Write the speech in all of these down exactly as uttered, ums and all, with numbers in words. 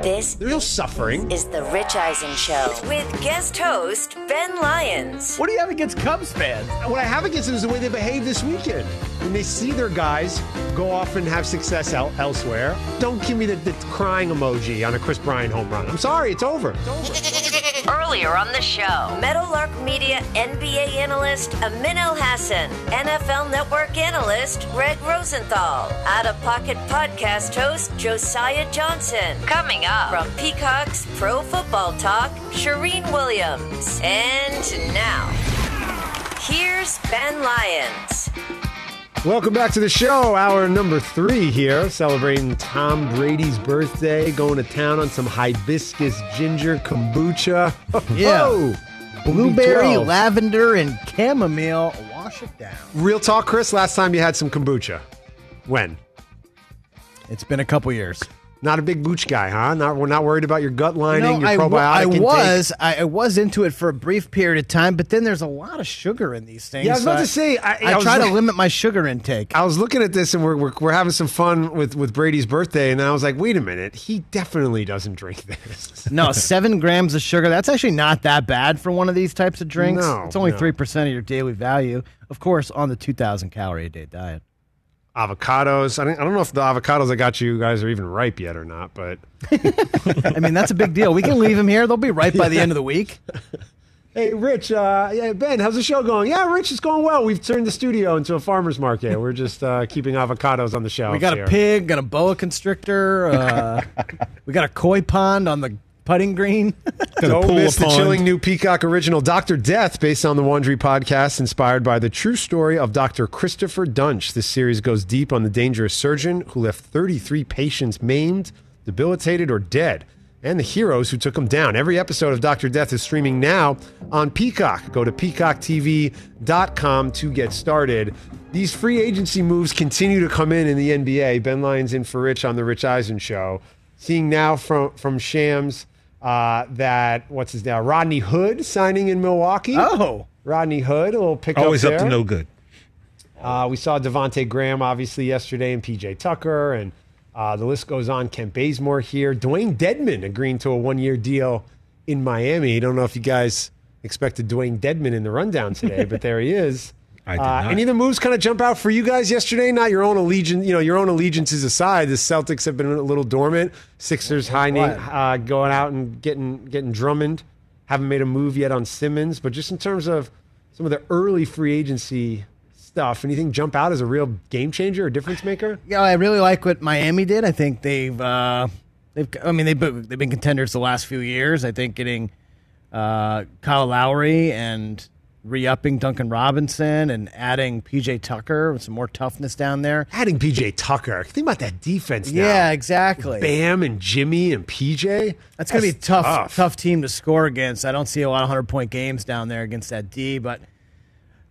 This the real suffering is the Rich Eisen Show with guest host Ben Lyons. What do you have against Cubs fans? What I have against them is the way they behave this weekend. When they see their guys go off and have success el- elsewhere, don't give me the, the crying emoji on a Chris Bryant home run. I'm sorry, it's over. It's over. Earlier on the show, Meadowlark Media N B A analyst Amin El-Hassan, N F L Network analyst Greg Rosenthal, Out of Pocket podcast host Josiah Johnson. Coming up from Peacock's Pro Football Talk, Shereen Williams. And now, here's Ben Lyons. Welcome back to the show. Hour number three here, celebrating Tom Brady's birthday, going to town on some hibiscus ginger kombucha. Yeah. Oh, blueberry, lavender, and chamomile. Wash it down. Real talk, Chris, last time you had some kombucha. When? It's been a couple years. Not a big booch guy, huh? Not, we're not worried about your gut lining, no, your probiotic I, w- I was. I, I was into it for a brief period of time, but then there's a lot of sugar in these things. Yeah, I was so about I, to say. I, I, I try looking, to limit my sugar intake. I was looking at this, and we're, we're we're having some fun with with Brady's birthday, and then I was like, wait a minute, he definitely doesn't drink this. No, seven grams of sugar. That's actually not that bad for one of these types of drinks. No, it's only three no. percent of your daily value, of course, on the two thousand calorie a day diet. Avocados. I don't, I don't know if the avocados I got you guys are even ripe yet or not, but I mean, that's a big deal. We can leave them here. They'll be ripe by the end of the week. Hey, Rich, uh, yeah, Ben, how's the show going? Yeah, Rich, it's going well. We've turned the studio into a farmer's market. We're just uh, keeping avocados on the shelves. We got here. A pig, got a boa constrictor. Uh, we got a koi pond on the putting green. Don't miss the chilling new Peacock original Doctor Death, based on the Wondery podcast, inspired by the true story of Doctor Christopher Dunch. This series goes deep on the dangerous surgeon who left thirty-three patients maimed, debilitated, or dead, and the heroes who took them down. Every episode of Doctor Death is streaming now on Peacock. Go to peacock t v dot com to get started. These free agency moves continue to come in in the N B A. Ben Lyons in for Rich on The Rich Eisen Show. Seeing now from, from Shams... Uh, that, what's his name? Rodney Hood signing in Milwaukee. Oh. Rodney Hood, a little pickup there. Always up to no good. Uh, we saw Devonte Graham, obviously, yesterday, and P J. Tucker, and uh, the list goes on. Kent Bazemore here. Dwayne Dedman agreeing to a one-year deal in Miami. I don't know if you guys expected Dwayne Dedman in the rundown today, but there he is. I did not. Uh, any of the moves kind of jump out for you guys yesterday? Not your own allegiance, you know, your own allegiances aside. The Celtics have been a little dormant. Sixers high name, uh, going out and getting getting Drummond. Haven't made a move yet on Simmons, but just in terms of some of the early free agency stuff, anything jump out as a real game changer or difference maker? Yeah, I really like what Miami did. I think they've, uh, they've, I mean, they've been, they've been contenders the last few years. I think getting uh, Kyle Lowry and re-upping Duncan Robinson and adding P J. Tucker with some more toughness down there. Adding P J. Tucker. Think about that defense now. Yeah, exactly. With Bam and Jimmy and P J. That's, That's going to be a tough, tough, tough team to score against. I don't see a lot of hundred-point games down there against that D, but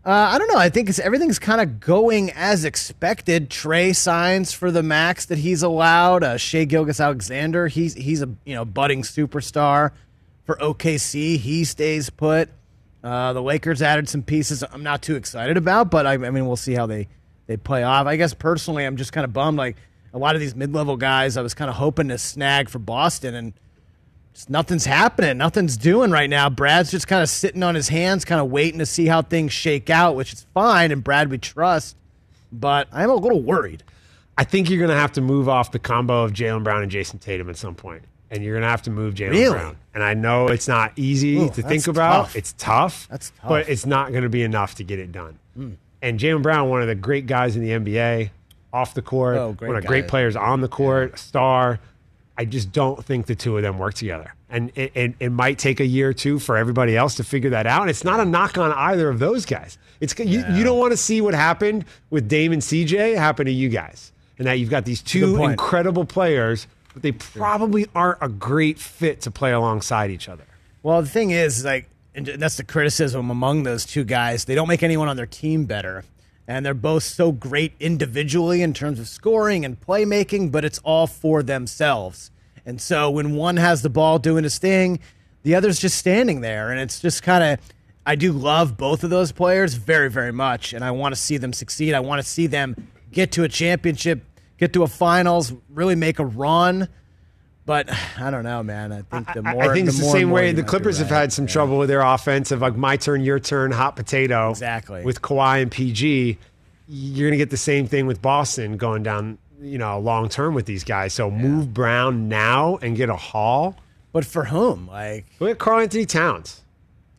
uh, I don't know. I think it's, everything's kind of going as expected. Trey signs for the max that he's allowed. Uh, Shai Gilgeous-Alexander, he's, he's a you know budding superstar. For O K C, he stays put. Uh, the Lakers added some pieces I'm not too excited about, but I, I mean, we'll see how they, they play off. I guess personally, I'm just kind of bummed. Like a lot of these mid-level guys, I was kind of hoping to snag for Boston, and just nothing's happening. Nothing's doing right now. Brad's just kind of sitting on his hands, kind of waiting to see how things shake out, which is fine, and Brad we trust, but I'm a little worried. I think you're going to have to move off the combo of Jaylen Brown and Jason Tatum at some point. And you're going to have to move Jaylen really? Brown. And I know it's not easy Ooh, to think about. Tough. It's tough. That's tough. But it's not going to be enough to get it done. Mm. And Jaylen Brown, one of the great guys in the N B A, off the court, oh, one of the great players on the court, yeah. a star. I just don't think the two of them work together. And it, it, it might take a year or two for everybody else to figure that out. And it's not a knock on either of those guys. It's You, yeah. you don't want to see what happened with Dame and C J happen to you guys. And that you've got these two incredible players, but they probably aren't a great fit to play alongside each other. Well, the thing is, like, and that's the criticism among those two guys. They don't make anyone on their team better. And they're both so great individually in terms of scoring and playmaking, but it's all for themselves. And so when one has the ball doing his thing, the other's just standing there. And it's just kind of, I do love both of those players very, very much. And I want to see them succeed. I want to see them get to a championship, get to a finals, really make a run. But I don't know, man. I think the more I think the it's the more same way the Clippers have right. had some yeah. trouble with their offense of like my turn, your turn, hot potato. Exactly. With Kawhi and P G, you're going to get the same thing with Boston going down, you know, long term with these guys. So yeah. move Brown now and get a haul. But for whom? Like we have Karl Anthony Towns,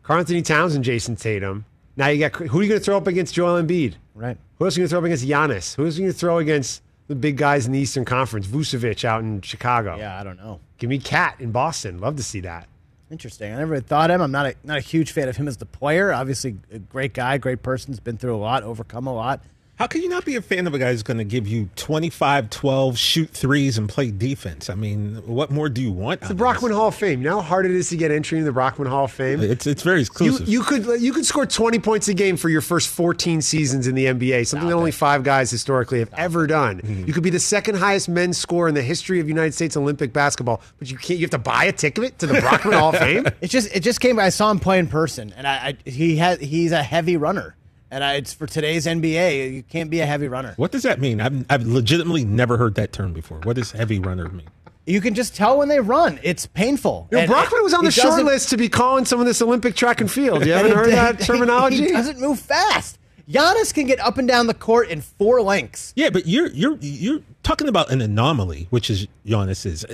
Karl Anthony Towns and Jason Tatum. Now you got who are you going to throw up against Joel Embiid? Right. Who else are you going to throw up against Giannis? Who else are you going to throw against? The big guys in the Eastern Conference, Vucevic out in Chicago. Yeah, I don't know. Give me Cat in Boston. Love to see that. Interesting. I never really thought of him. I'm not a, not a huge fan of him as the player. Obviously, a great guy, great person. Has been through a lot, overcome a lot. How can you not be a fan of a guy who's going to give you twenty-five, twelve, shoot threes, and play defense? I mean, what more do you want? It's the Brockman Hall of Fame. You know how hard it is to get entry into the Brockman Hall of Fame? It's it's very exclusive. You, you could you could score twenty points a game for your first fourteen seasons in the N B A, something that only five guys historically have ever done. Mm-hmm. You could be the second highest men's scorer in the history of United States Olympic basketball, but you can't. You have to buy a ticket to the Brockman Hall of Fame? It just it just came. I saw him play in person, and I, I he has he's a heavy runner. And I, it's for today's N B A, you can't be a heavy runner. What does that mean? I've, I've legitimately never heard that term before. What does heavy runner mean? You can just tell when they run. It's painful. You know, Brockman was on the short list to be calling some of this Olympic track and field. You haven't heard that terminology? He doesn't move fast. Giannis can get up and down the court in four lengths. Yeah, but you're you're you're talking about an anomaly, which is Giannis is.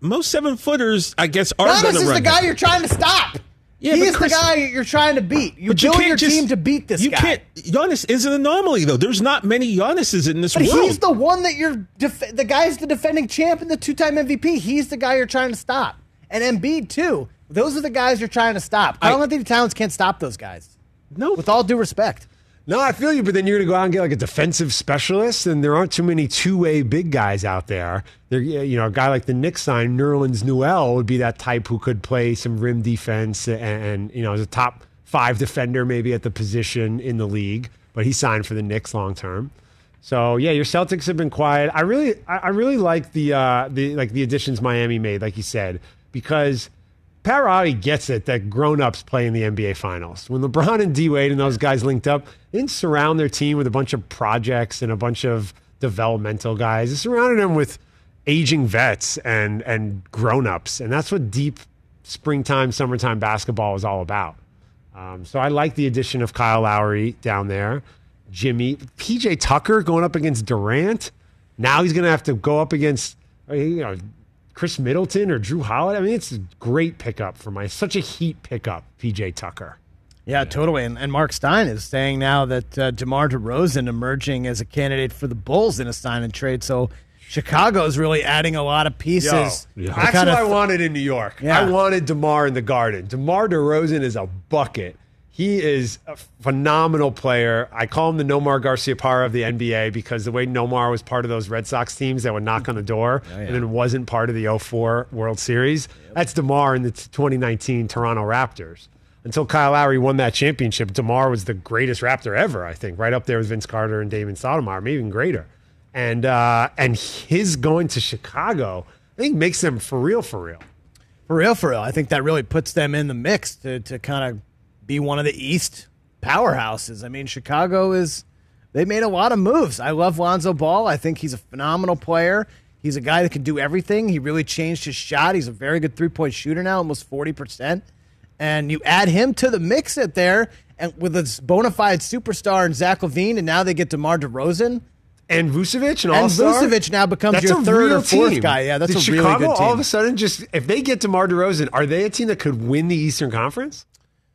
Most seven-footers, I guess, are going to run. Giannis is the guy you're trying to stop. Yeah, he is Chris, the guy you're trying to beat. You're you building your just, team to beat this you guy. Can't, Giannis is an anomaly, though. There's not many Giannis's in this but world. But he's the one that you're def- – the guy's the defending champ and the two-time M V P. He's the guy you're trying to stop. And Embiid, too. Those are the guys you're trying to stop. Karl Anthony Towns can't stop those guys. No. With all due respect. No, I feel you, but then you're going to go out and get like a defensive specialist, and there aren't too many two-way big guys out there. There, you know, a guy like the Knicks signed, Nerlens Noel would be that type who could play some rim defense and, and you know, is a top five defender maybe at the position in the league, but he signed for the Knicks long-term. So, yeah, your Celtics have been quiet. I really I really like the, uh, the, like the additions Miami made, like you said, because Pat Riley gets it that grown-ups play in the N B A Finals. When LeBron and D-Wade and those guys linked up, they didn't surround their team with a bunch of projects and a bunch of developmental guys. They surrounded them with aging vets and, and grown-ups, and that's what deep springtime, summertime basketball is all about. Um, so I like the addition of Kyle Lowry down there. Jimmy, P J. Tucker going up against Durant. Now he's going to have to go up against, you know, Chris Middleton or Drew Holiday. I mean, it's a great pickup for my such a heat pickup, P J. Tucker. Yeah, totally. And, and Mark Stein is saying now that uh, DeMar DeRozan emerging as a candidate for the Bulls in a sign and trade. So Chicago's really adding a lot of pieces. Yo, yeah. That's what I th- wanted in New York. Yeah. I wanted DeMar in the Garden. DeMar DeRozan is a bucket. He is a phenomenal player. I call him the Nomar Garciaparra of the N B A because the way Nomar was part of those Red Sox teams that would knock on the door oh, yeah. and then wasn't part of the oh four World Series, yep. that's DeMar in the twenty nineteen Toronto Raptors. Until Kyle Lowry won that championship, DeMar was the greatest Raptor ever, I think, right up there with Vince Carter and Damon Stoudemire, maybe even greater. And, uh, and his going to Chicago, I think, makes them for real, for real. For real, for real. I think that really puts them in the mix to, to kind of – be one of the East powerhouses. I mean, Chicago is, they made a lot of moves. I love Lonzo Ball. I think he's a phenomenal player. He's a guy that can do everything. He really changed his shot. He's a very good three-point shooter now, almost forty percent. And you add him to the mix at there and with a bona fide superstar in Zach LaVine, and now they get DeMar DeRozan. and Vucevic an all-star. And Vucevic now becomes that's your third or fourth team. guy. Yeah, that's Did a Chicago, really good team. Chicago all of a sudden just, if they get DeMar DeRozan, are they a team that could win the Eastern Conference?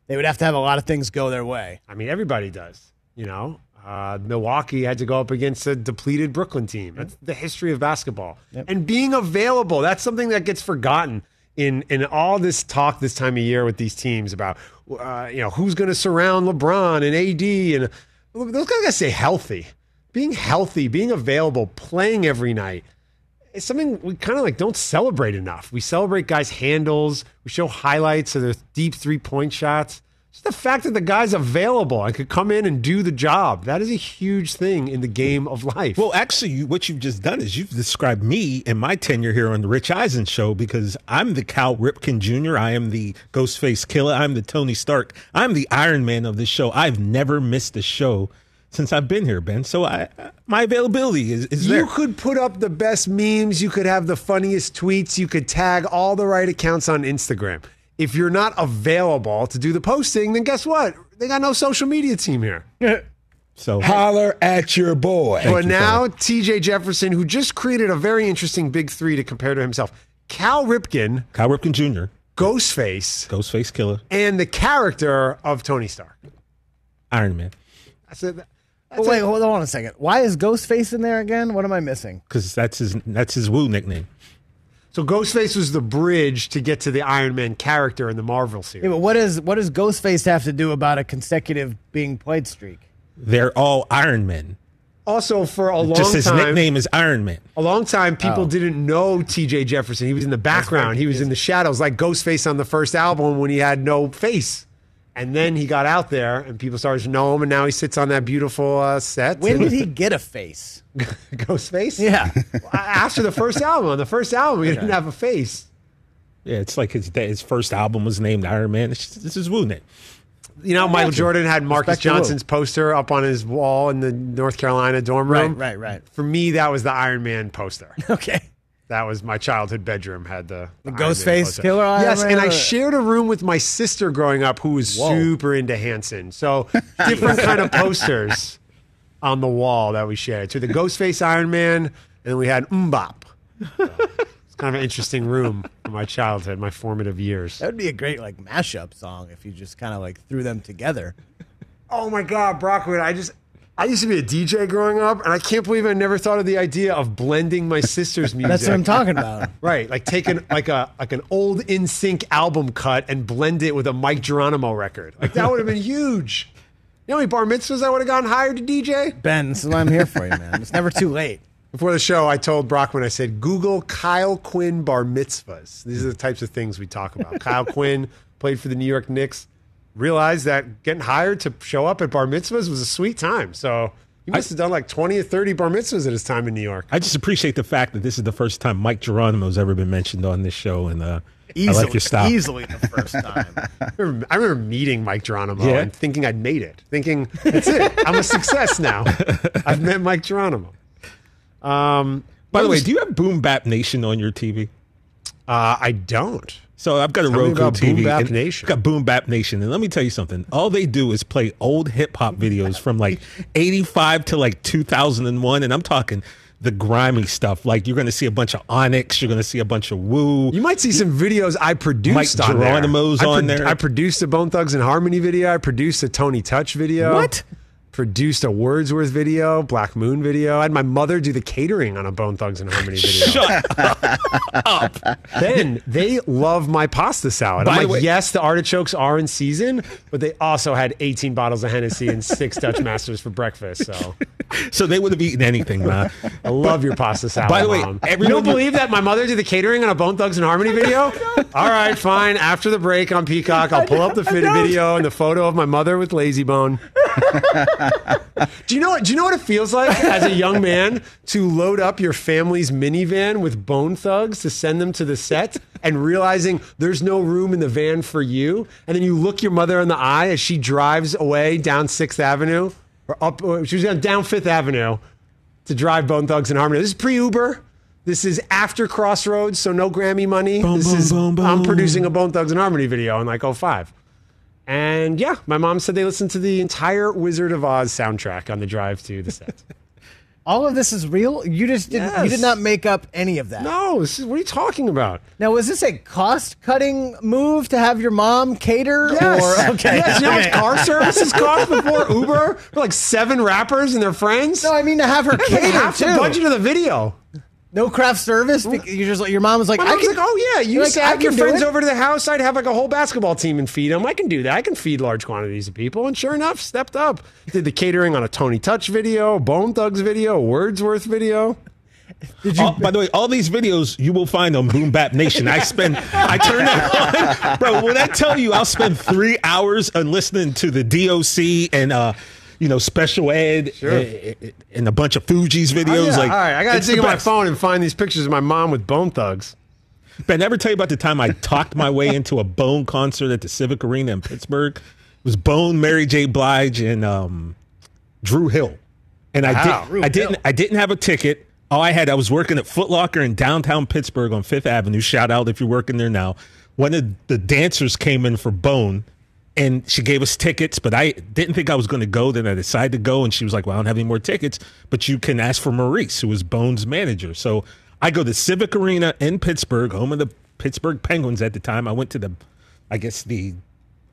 They would have to have a lot of things go their way. I mean, everybody does, you know. Uh, Milwaukee had to go up against a depleted Brooklyn team. That's the history of basketball. Yep. And being available, that's something that gets forgotten in, in all this talk this time of year with these teams about, uh, you know, who's going to surround LeBron and A D. And look, those guys got to stay healthy. Being healthy, being available, playing every night. It's something we kind of like don't celebrate enough. We celebrate guys' handles. We show highlights of their deep three-point shots. Just the fact that the guy's available and could come in and do the job, that is a huge thing in the game of life. Well, actually, what you've just done is you've described me and my tenure here on the Rich Eisen Show, because I'm the Cal Ripken Junior I am the Ghostface Killer. I'm the Tony Stark. I'm the Iron Man of this show. I've never missed a show since I've been here, Ben. So I, my availability is, is there. You could put up the best memes. You could have the funniest tweets. You could tag all the right accounts on Instagram. If you're not available to do the posting, then guess what? They got no social media team here. So holler at your boy. But you, now T J Jefferson, who just created a very interesting big three to compare to himself. Cal Ripken. Cal Ripken Junior Ghostface. Ghostface Killer. And the character of Tony Stark. Iron Man. I said that. Well, wait, hold on a second. Why is Ghostface in there again? What am I missing? Because that's his that's his Woo nickname. So Ghostface was the bridge to get to the Iron Man character in the Marvel series. Yeah, but what is what does Ghostface have to do about a consecutive being played streak? They're all Iron Men. Also, for a long time, just his nickname is Iron Man. A long time, people oh. didn't know T J Jefferson. He was in the background. He was in the shadows, like Ghostface on the first album when he had no face. And then he got out there, and people started to know him, and now he sits on that beautiful uh, set. When did he get a face? Ghostface? Yeah. After the first album. On the first album, he okay. didn't have a face. Yeah, it's like his his first album was named Iron Man. It's just, this is Woo Nick. You know, Michael Jordan had Marcus Johnson's poster up on his wall in the North Carolina dorm room. Right, right, right. For me, that was the Iron Man poster. Okay. That was my childhood bedroom, had the, the, the Ghostface Killer. Iron yes, Man. And I shared a room with my sister growing up who was Whoa. super into Hanson. So different kind of posters on the wall that we shared. So the Ghostface Iron Man, and then we had Mbop. So it's kind of an interesting room for my childhood, my formative years. That would be a great like mashup song if you just kind of like threw them together. Oh my God, Brockwood, I just... I used to be a D J growing up, and I can't believe I never thought of the idea of blending my sister's music. That's what I'm talking about. Right, like taking like a like an old In Sync album cut and blend it with a Mic Geronimo record. Like that would have been huge. You know how many bar mitzvahs I would have gotten hired to D J? Ben, this is why I'm here for you, man. It's never too late. Before the show, I told Brockman, I said, Google Kyle Quinn bar mitzvahs. These are the types of things we talk about. Kyle Quinn played for the New York Knicks. Realized that getting hired to show up at bar mitzvahs was a sweet time. So he must I, have done like twenty or thirty bar mitzvahs at his time in New York. I just appreciate the fact that this is the first time Mic Geronimo's ever been mentioned on this show. And uh, easily, I like your style. Easily the first time. I, remember, I remember meeting Mic Geronimo yeah. and thinking I'd made it. Thinking, that's it. I'm a success now. I've met Mic Geronimo. Um, By the was, way, do you have Boom Bap Nation on your T V? Uh, I don't. So I've got a Roku T V. Boom Bap Nation. I've got Boom Bap Nation. And let me tell you something. All they do is play old hip-hop videos from like eighty-five to like two thousand one. And I'm talking the grimy stuff. Like you're going to see a bunch of Onyx. You're going to see a bunch of Woo. You might see some videos I produced Mic on there. Mic Geronimo's on pro- there. I produced a Bone Thugs and Harmony video. I produced a Tony Touch video. What? Produced a Wordsworth video, Black Moon video. I had my mother do the catering on a Bone Thugs and Harmony video. Shut up. Then they love my pasta salad. By I'm like, way- yes, the artichokes are in season, but they also had eighteen bottles of Hennessy and six Dutch Masters for breakfast. So so they would have eaten anything, man. I love your pasta salad, By the way, Mom. You don't believe that my mother did the catering on a Bone Thugs and Harmony video? All right, fine. After the break on Peacock, I'll pull up the fit video and the photo of my mother with Lazy Bone. Do you know what? Do you know what it feels like as a young man to load up your family's minivan with Bone Thugs to send them to the set, and realizing there's no room in the van for you, and then you look your mother in the eye as she drives away down Sixth Avenue or up? Or she was down Fifth Avenue to drive Bone Thugs and Harmony. This is pre-Uber. This is after Crossroads, so no Grammy money. Boom, this boom, is boom, boom. I'm producing a Bone Thugs and Harmony video in like oh five. And yeah, my mom said they listened to the entire Wizard of Oz soundtrack on the drive to the set. All of this is real? You just didn't, yes. you did not make up any of that. No, this is, what are you talking about? Now, was this a cost-cutting move to have your mom cater? Yes. Or, okay. Yes, you know how much car services cost before Uber? For like seven rappers and their friends? No, I mean to have her That's cater, like half too. The budget of the video. No craft service? You just your mom was like, My I can, was like, oh yeah, you like, said, I have your friends it? over to the house. I'd have like a whole basketball team and feed them. I can do that. I can feed large quantities of people. And sure enough, stepped up. Did the catering on a Tony Touch video, Bone Thugs video, Wordsworth video. Did you, all, by the way, all these videos you will find on Boom Bap Nation. I spend, I turn that on, bro. When I tell you, I'll spend three hours on listening to the D O C and. uh You know, special ed sure. and, and a bunch of Fuji's videos. Oh, yeah. Like, all right, I gotta dig my phone and find these pictures of my mom with Bone Thugs. Ben, I never tell you about the time I talked my way into a Bone concert at the Civic Arena in Pittsburgh. It was Bone, Mary J. Blige, and um, Drew Hill. And I wow, didn't, I didn't, Hill. I didn't have a ticket. All I had, I was working at Foot Locker in downtown Pittsburgh on Fifth Avenue. Shout out if you're working there now. One of the dancers came in for Bone. And she gave us tickets, but I didn't think I was going to go. Then I decided to go, and she was like, well, I don't have any more tickets, but you can ask for Maurice, who was Bone's manager. So I go to Civic Arena in Pittsburgh, home of the Pittsburgh Penguins at the time. I went to the, I guess, the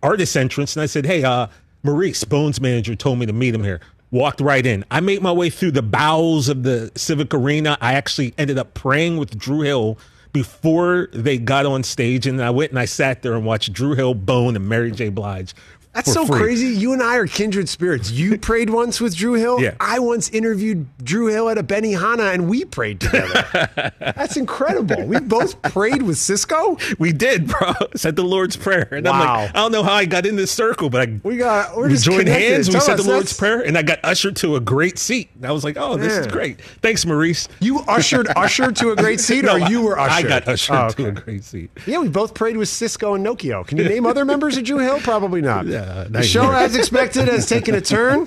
artist entrance, and I said, hey, uh, Maurice, Bone's manager, told me to meet him here. Walked right in. I made my way through the bowels of the Civic Arena. I actually ended up praying with Drew Hill before they got on stage, and I went and I sat there and watched Drew Hill, Bone, and Mary J. Blige. That's so free. Crazy. You and I are kindred spirits. You prayed once with Drew Hill. Yeah. I once interviewed Drew Hill at a Benihana, and we prayed together. That's incredible. We both prayed with Cisco? We did, bro. Said the Lord's Prayer. And wow. I'm like, I don't know how I got in this circle, but I we got we're we just joined connected. hands, Tell we said the Lord's Prayer, and I got ushered to a great seat. And I was like, oh, this Man. is great. Thanks, Maurice. You ushered ushered to a great seat, no, or you were ushered? I got ushered oh, okay. to a great seat. Yeah, we both prayed with Cisco and Nokio. Can you name other members of Drew Hill? Probably not. Yeah. Uh, the show, as expected, has taken a turn.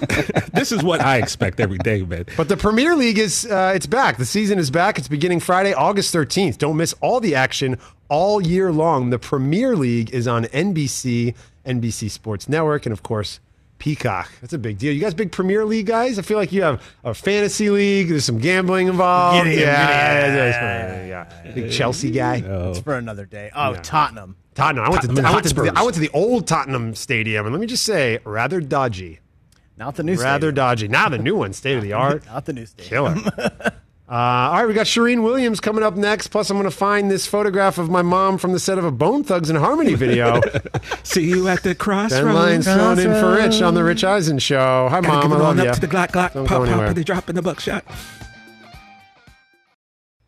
This is what I expect every day, man. But the Premier League is uh, it's back. The season is back. It's beginning Friday, August thirteenth. Don't miss all the action all year long. The Premier League is on N B C, N B C Sports Network, and, of course, Peacock. That's a big deal. You guys big Premier League guys? I feel like you have a fantasy league. There's some gambling involved. Get it, yeah, get it. yeah, yeah, yeah. Big Chelsea guy. No. It's for another day. Oh, no. Tottenham. Tottenham. I went, Tottenham to, I, went to, I went to the old Tottenham Stadium, and let me just say, rather dodgy. Not the new Rather stadium. dodgy. Now the new one, state-of-the-art. Not the new stadium. Killer. uh, all right, we got Shereen Williams coming up next, plus I'm going to find this photograph of my mom from the set of a Bone Thugs and Harmony video. See you at the crossroads. Ten lines thrown in for Rich on the Rich Eisen Show. Hi, Gotta Mom. I love you. Up to the Glock, Glock, Don't pop, pop, and they drop in the buckshot.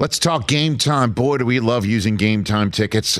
Let's talk Game Time. Boy, do we love using Game Time tickets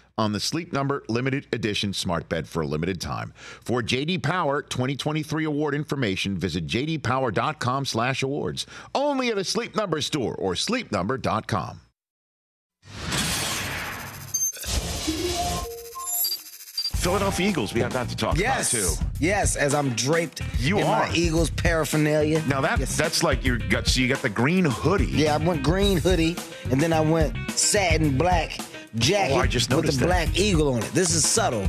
On the Sleep Number Limited Edition Smart Bed for a limited time. For J D. Power twenty twenty-three award information, visit j d power dot com slash awards. Only at a Sleep Number store or sleep number dot com. Philadelphia Eagles, we have that to talk yes. about, too. Yes, as I'm draped you in are. my Eagles paraphernalia. Now, that yes. that's like your gut. So you got the green hoodie. Yeah, I went green hoodie, and then I went satin black jacket oh, I just with the that. black eagle on it. This is subtle.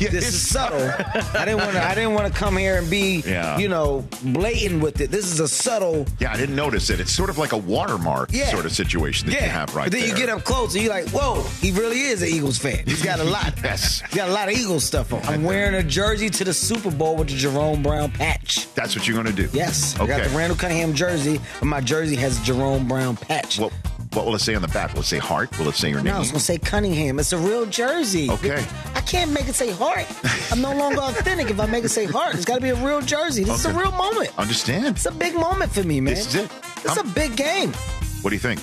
yeah, this is subtle. I didn't want to. I didn't want to come here and be, yeah. you know, blatant with it. This is a subtle. Yeah, I didn't notice it. It's sort of like a watermark yeah. sort of situation that yeah. you have right there. But then there. you get up close and you're like, whoa, he really is an Eagles fan. He's got a lot. yes. He's got a lot of Eagles stuff on. I'm wearing a jersey to the Super Bowl with the Jerome Brown patch. That's what you're going to do. Yes. Okay. I got the Randall Cunningham jersey, but my jersey has a Jerome Brown patch. Well, what will it say on the back? Will it say Hart? Will it say your name? No, it's going to say Cunningham. It's a real jersey. Okay. I can't make it say Hart. I'm no longer authentic if I make it say Hart. It's got to be a real jersey. This okay. is a real moment. Understand. It's a big moment for me, man. This is it. It's I'm... a big game. What do you think?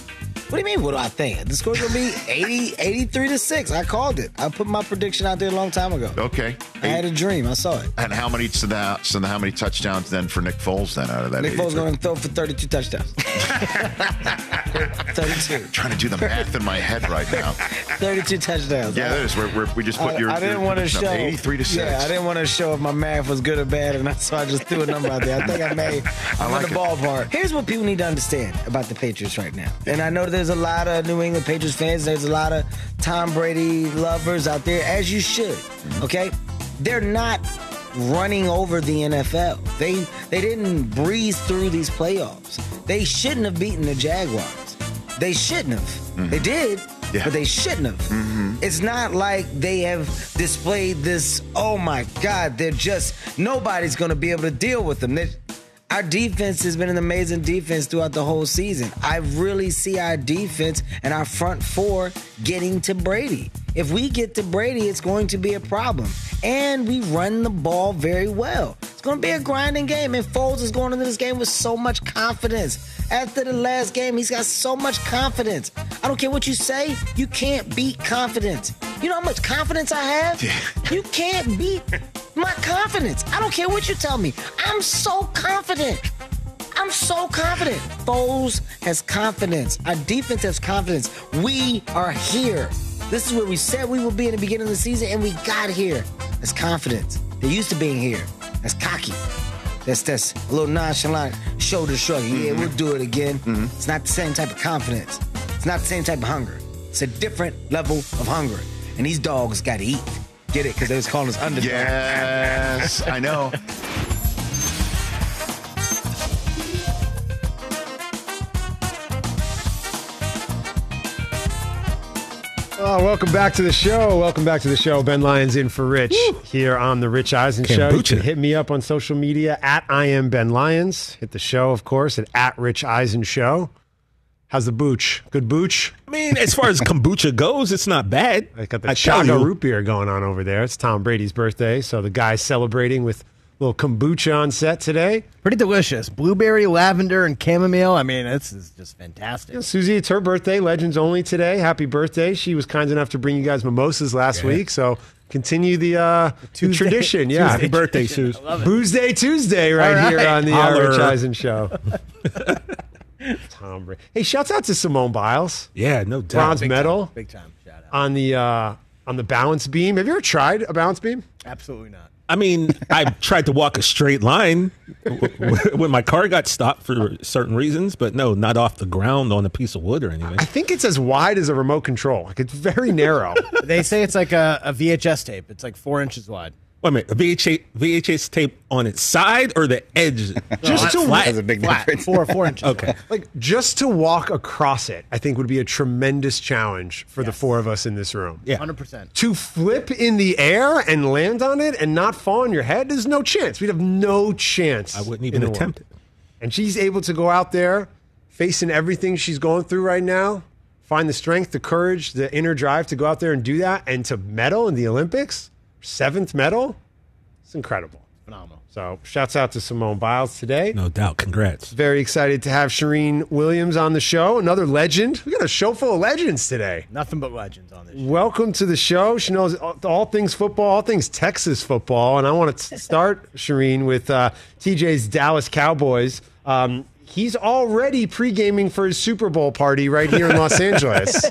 What do you mean, what do I think? The score's going to be eighty, eighty-three to six. I called it. I put my prediction out there a long time ago. Okay. I had a dream. I saw it. And how many to that, so how many touchdowns then for Nick Foles then out of that? Nick eighty-three? Foles going to throw for thirty-two touchdowns. thirty-two. I'm trying to do the math in my head right now. thirty-two touchdowns. Yeah, right? That is. We're, we're, we just put I, your, I didn't your want to show, eighty-three to six. Yeah, I didn't want to show if my math was good or bad, and so I just threw a number out there. I think I made I like the ballpark. Here's what people need to understand about the Patriots right now. And I know there's a lot of New England Patriots fans. There's a lot of Tom Brady lovers out there, as you should, okay? They're not running over the N F L. They they didn't breeze through these playoffs. They shouldn't have beaten the Jaguars. They shouldn't have. Mm-hmm. They did, yeah. but they shouldn't have. Mm-hmm. It's not like they have displayed this, oh, my God, they're just, nobody's going to be able to deal with them. They're, our defense has been an amazing defense throughout the whole season. I really see our defense and our front four getting to Brady. If we get to Brady, it's going to be a problem. And we run the ball very well. It's going to be a grinding game. And Foles is going into this game with so much confidence. After the last game, he's got so much confidence. I don't care what you say. You can't beat confidence. You know how much confidence I have? Yeah. You can't beat my confidence. I don't care what you tell me. I'm so confident. I'm so confident. Foles has confidence. Our defense has confidence. We are here. This is where we said we would be in the beginning of the season, and we got here. That's confidence. They're used to being here. That's cocky. That's that's a little nonchalant shoulder shrugging. Mm-hmm. Yeah, we'll do it again. Mm-hmm. It's not the same type of confidence. It's not the same type of hunger. It's a different level of hunger. And these dogs got to eat. Get it? Because they was calling us underdogs. Yes, I know. Oh, welcome back to the show. Welcome back to the show. Ben Lyons in for Rich Woo. Here on the Rich Eisen Kombucha. Show. You can hit me up on social media at I am Ben Lyons. Hit the show, of course, at, at Rich Eisen Show. How's the booch? Good booch? I mean, as far as kombucha goes, it's not bad. I got the Chicago root beer going on over there. It's Tom Brady's birthday, so the guy's celebrating with a little kombucha on set today. Pretty delicious. Blueberry, lavender, and chamomile. I mean, this is just fantastic. Yeah, Susie, it's her birthday. Legends only today. Happy birthday. She was kind enough to bring you guys mimosas last yeah. week, so continue the, uh, the, the tradition. Yeah, Tuesday happy birthday, Suze. Booze Day Tuesday right, right here on the Holler. Rich Eisen Show. Tom Brady. Hey, shouts out to Simone Biles. Yeah, no doubt. Bronze big medal. Time. Big time shout out. On the, uh, on the balance beam. Have you ever tried a balance beam? Absolutely not. I mean, I've tried to walk a straight line when my car got stopped for certain reasons, but no, not off the ground on a piece of wood or anything. I think it's as wide as a remote control. Like, it's very narrow. They say it's like a, a V H S tape. It's like four inches wide. Wait a minute, a V H S tape on its side or the edge? Just to walk, that's a big difference. Four, four inches. Okay, like just to walk across it, I think would be a tremendous challenge for yes. the four of us in this room. Yeah, hundred percent. To flip in the air and land on it and not fall on your head, there's no chance. We'd have no chance. I wouldn't even attempt it. And she's able to go out there, facing everything she's going through right now, find the strength, the courage, the inner drive to go out there and do that, and to medal in the Olympics. Seventh medal. It's incredible. Phenomenal. So shouts out to Simone Biles today. No doubt. Congrats. Very excited to have Shereen Williams on the show. Another legend. We got a show full of legends today. Nothing but legends on this show. Welcome to the show. She knows all, all things football, all things Texas football. And I want to start, Shereen, with uh, T J's Dallas Cowboys. Um, he's already pre-gaming for his Super Bowl party right here in Los Angeles.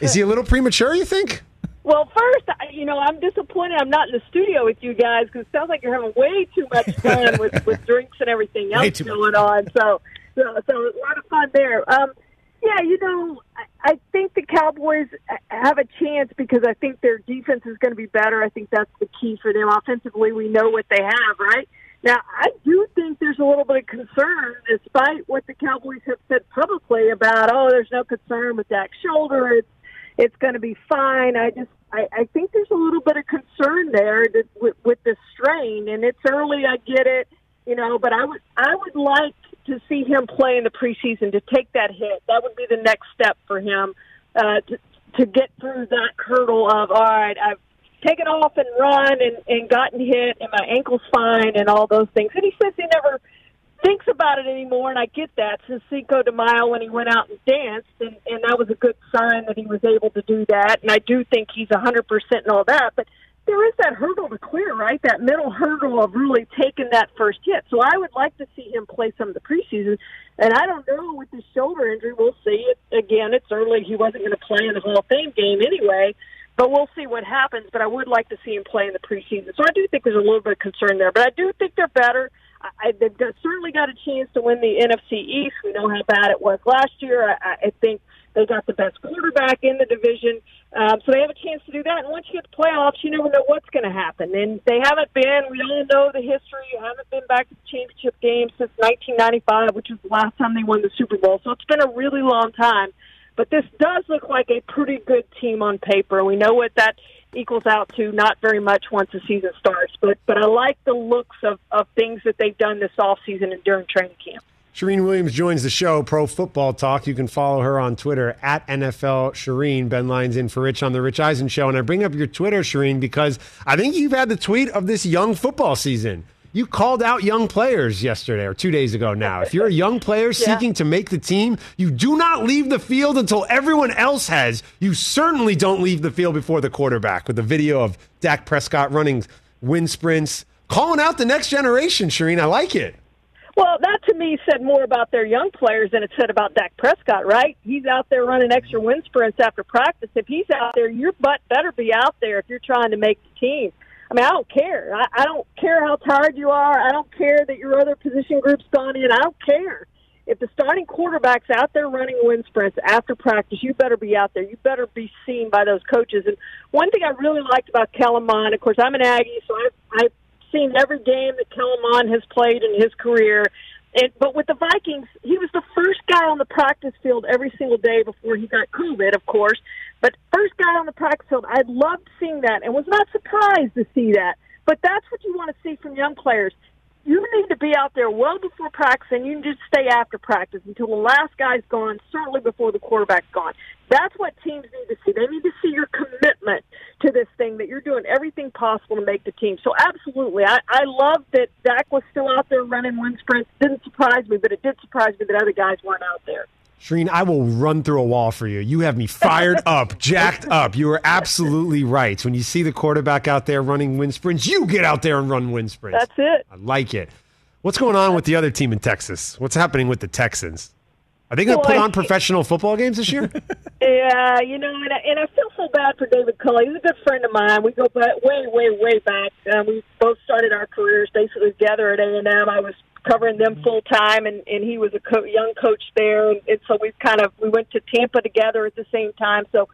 Is he a little premature, you think? Well, first, you know, I'm disappointed I'm not in the studio with you guys because it sounds like you're having way too much fun with, with drinks and everything else going on. So, so, so a lot of fun there. Um, yeah, you know, I, I think the Cowboys have a chance because I think their defense is going to be better. I think that's the key for them. Offensively, we know what they have, right? Now, I do think there's a little bit of concern, despite what the Cowboys have said publicly about, oh, there's no concern with Dak's shoulder. It's It's going to be fine. I just, I, I think there's a little bit of concern there that, with, with the strain, and it's early. I get it, you know, but I would, I would like to see him play in the preseason to take that hit. That would be the next step for him uh, to to get through that hurdle of, all right, I've taken off and run and, and gotten hit, and my ankle's fine, and all those things. And he says he never thinks about it anymore, and I get that since Cinco de Mayo when he went out and danced, and, and that was a good sign that he was able to do that, and I do think he's one hundred percent and all that, but there is that hurdle to clear, right? That middle hurdle of really taking that first hit. So I would like to see him play some of the preseason, and I don't know with his shoulder injury. We'll see. It, again, it's early. He wasn't going to play in the Hall of Fame game anyway, but we'll see what happens, but I would like to see him play in the preseason. So I do think there's a little bit of concern there, but I do think they're better. I, they've got, certainly got a chance to win the N F C East. We know how bad it was last year. I, I think they got the best quarterback in the division. Um, so they have a chance to do that. And once you get to playoffs, you never know what's going to happen. And they haven't been. We all know the history. They haven't been back to the championship game since nineteen ninety-five, which was the last time they won the Super Bowl. So it's been a really long time. But this does look like a pretty good team on paper. We know what that equals out to, not very much once the season starts. But but I like the looks of, of things that they've done this offseason and during training camp. Shereen Williams joins the show, Pro Football Talk. You can follow her on Twitter, at N F L Shereen. Ben Lyons in for Rich on the Rich Eisen Show. And I bring up your Twitter, Shereen, because I think you've had the tweet of this young football season. You called out young players yesterday or two days ago now. If you're a young player seeking yeah. to make the team, you do not leave the field until everyone else has. You certainly don't leave the field before the quarterback with the video of Dak Prescott running wind sprints. Calling out the next generation, Shereen. I like it. Well, that to me said more about their young players than it said about Dak Prescott, right? He's out there running extra wind sprints after practice. If he's out there, your butt better be out there if you're trying to make the team. I mean, I don't care. I, I don't care how tired you are. I don't care that your other position group's gone in. I don't care. If the starting quarterback's out there running wind sprints after practice, you better be out there. You better be seen by those coaches. And one thing I really liked about Kellerman, of course, I'm an Aggie, so I've, I've seen every game that Kellerman has played in his career. And, but with the Vikings, he was the first guy on the practice field every single day before he got COVID, of course. But first guy on the practice field, I loved seeing that and was not surprised to see that. But that's what you want to see from young players. You need to be out there well before practice, and you need to stay after practice until the last guy's gone, certainly before the quarterback's gone. That's what teams need to see. They need to see your commitment to this thing, that you're doing everything possible to make the team. So absolutely, I, I love that Dak was still out there running wind sprints. Didn't surprise me, but it did surprise me that other guys weren't out there. Shereen, I will run through a wall for you. You have me fired up, jacked up. You are absolutely right. When you see the quarterback out there running wind sprints, you get out there and run wind sprints. That's it. I like it. What's going on with the other team in Texas? What's happening with the Texans? Are they going to well, put on I, professional football games this year? Yeah, you know, and I, and I feel so bad for David Culley. He's a good friend of mine. We go back, way, way, way back. Um, we both started our careers basically together at A and M. I was covering them full time, and, and he was a co- young coach there, and, and so we've kind of we went to Tampa together at the same time. So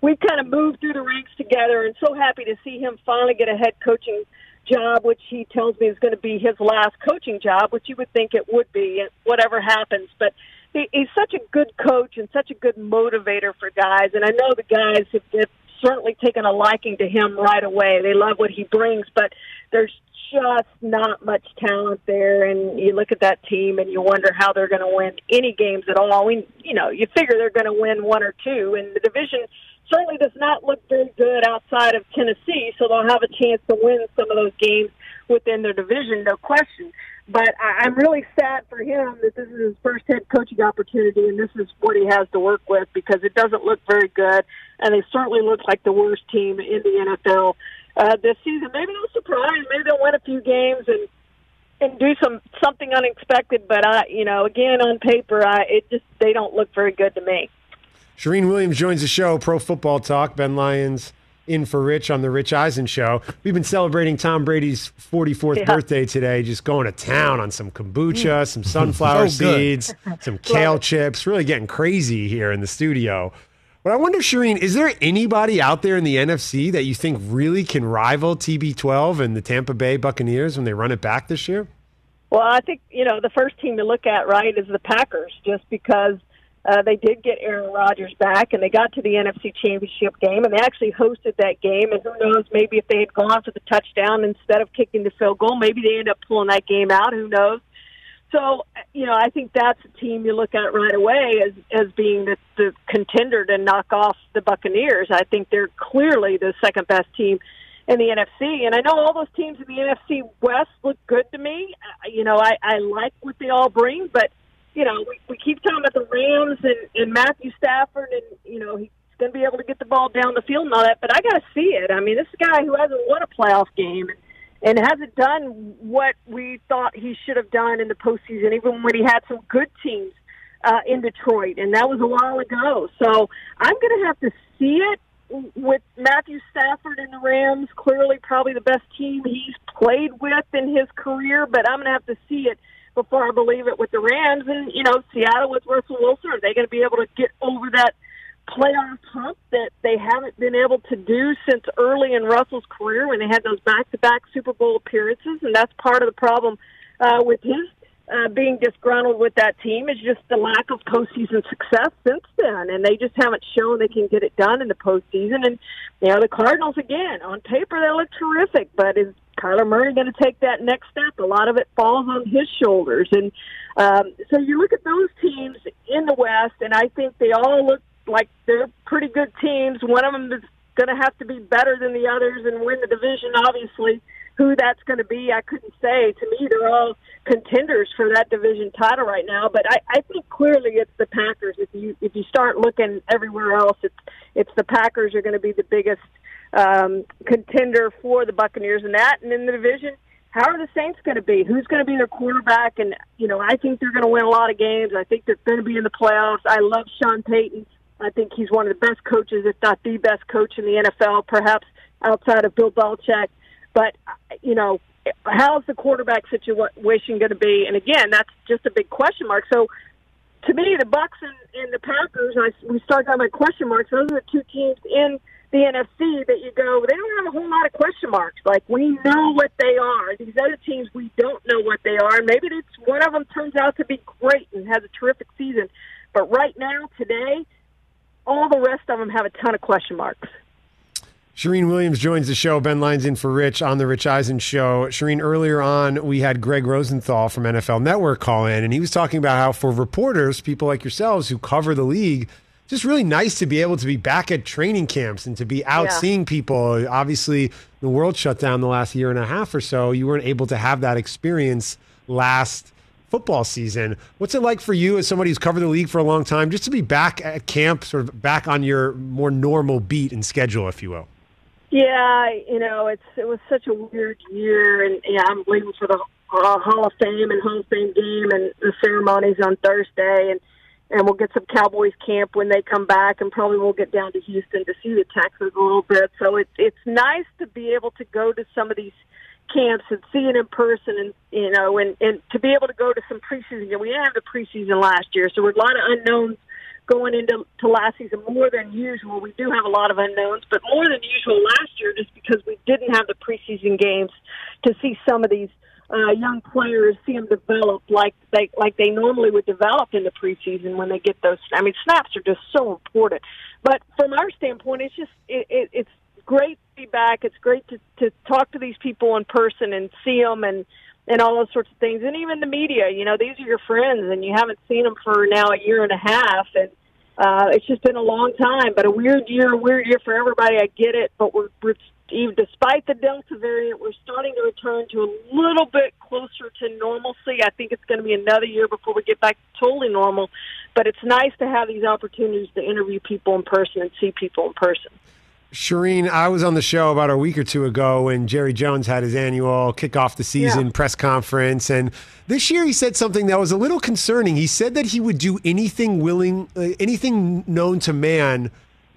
we've kind of moved through the ranks together, and so happy to see him finally get a head coaching job, which he tells me is going to be his last coaching job, which you would think it would be, whatever happens. But he, he's such a good coach and such a good motivator for guys, and I know the guys have, have certainly taken a liking to him right away. They love what he brings, but there's just not much talent there, and you look at that team and you wonder how they're going to win any games at all. We, you know, you figure they're going to win one or two, and the division certainly does not look very good outside of Tennessee, so they'll have a chance to win some of those games within their division, no question. But I'm really sad for him that this is his first head coaching opportunity, and this is what he has to work with because it doesn't look very good, and they certainly look like the worst team in the N F L uh, this season. Maybe they'll surprise. Maybe they'll win a few games and and do some something unexpected. But I, you know, again on paper, I it just they don't look very good to me. Shereen Williams joins the show, Pro Football Talk. Ben Lyons in for Rich on the Rich Eisen Show. We've been celebrating Tom Brady's forty-fourth yeah. birthday today, just going to town on some kombucha, mm. some sunflower so seeds, some kale chips, really getting crazy here in the studio. But I wonder, Shireen, is there anybody out there in the N F C that you think really can rival T B twelve and the Tampa Bay Buccaneers when they run it back this year? Well, I think, you know, the first team to look at, right, is the Packers, just because uh, they did get Aaron Rodgers back, and they got to the N F C Championship game, and they actually hosted that game, and who knows, maybe if they had gone for the touchdown instead of kicking the field goal, maybe they end up pulling that game out, who knows. So, you know, I think that's a team you look at right away as, as being the, the contender to knock off the Buccaneers. I think they're clearly the second-best team in the N F C. And I know all those teams in the N F C West look good to me. You know, I, I like what they all bring. But, you know, we, we keep talking about the Rams and, and Matthew Stafford, and, you know, he's going to be able to get the ball down the field and all that. But I got to see it. I mean, this guy who hasn't won a playoff game and, And hasn't done what we thought he should have done in the postseason, even when he had some good teams uh, in Detroit, and that was a while ago. So I'm going to have to see it with Matthew Stafford and the Rams, clearly probably the best team he's played with in his career, but I'm going to have to see it before I believe it with the Rams. And, you know, Seattle with Russell Wilson, are they going to be able to get over that playoff hump that they haven't been able to do since early in Russell's career when they had those back-to-back Super Bowl appearances? And that's part of the problem uh, with his uh, being disgruntled with that team is just the lack of postseason success since then. And they just haven't shown they can get it done in the postseason. And, you know, the Cardinals, again, on paper, they look terrific. But is Kyler Murray going to take that next step? A lot of it falls on his shoulders. And um, so you look at those teams in the West, and I think they all look like they're pretty good teams. One of them is going to have to be better than the others and win the division, obviously. Who that's going to be, I couldn't say. To me, they're all contenders for that division title right now. But I, I think clearly it's the Packers. If you if you start looking everywhere else, it's, it's the Packers are going to be the biggest um, contender for the Buccaneers and that. And in the division, how are the Saints going to be? Who's going to be their quarterback? And, you know, I think they're going to win a lot of games. I think they're going to be in the playoffs. I love Sean Payton. I think he's one of the best coaches, if not the best coach in the N F L, perhaps outside of Bill Belichick. But, you know, how's the quarterback situation going to be? And, again, that's just a big question mark. So, to me, the Bucs and, and the Packers, I, we start talking about question marks. Those are the two teams in the N F C that you go, they don't have a whole lot of question marks. Like, we know what they are. These other teams, we don't know what they are. Maybe it's one of them turns out to be great and has a terrific season. But right now, today, all the rest of them have a ton of question marks. Shireen Williams joins the show. Ben Lyons in for Rich on the Rich Eisen Show. Shireen, earlier on, we had Greg Rosenthal from N F L Network call in, and he was talking about how for reporters, people like yourselves who cover the league, just really nice to be able to be back at training camps and to be out yeah. seeing people. Obviously, the world shut down the last year and a half or so. You weren't able to have that experience last football season. What's it like for you as somebody who's covered the league for a long time, just to be back at camp, sort of back on your more normal beat and schedule, if you will? Yeah, you know, it's it was such a weird year, and yeah, I'm waiting for the uh, Hall of Fame and Hall of Fame game and the ceremonies on Thursday, and, and we'll get some Cowboys camp when they come back, and probably we'll get down to Houston to see the Texans a little bit. So it's it's nice to be able to go to some of these camps and see it in person, and you know, and, and to be able to go to some preseason. We didn't have the preseason last year, so we're a lot of unknowns going into to last season, more than usual. We do have a lot of unknowns, but more than usual last year, just because we didn't have the preseason games to see some of these uh, young players, see them develop like they like they normally would develop in the preseason when they get those. I mean, snaps are just so important. But from our standpoint, it's just it, it, it's. great to be back. It's great to, to talk to these people in person and see them and, and all those sorts of things. And even the media, you know, these are your friends, and you haven't seen them for now a year and a half. And uh, it's just been a long time, but a weird year, a weird year for everybody. I get it. But we're, we're even despite the Delta variant, we're starting to return to a little bit closer to normalcy. I think it's going to be another year before we get back to totally normal. But it's nice to have these opportunities to interview people in person and see people in person. Shireen, I was on the show about a week or two ago when Jerry Jones had his annual kickoff the season yeah. press conference. And this year he said something that was a little concerning. He said that he would do anything willing, uh, anything known to man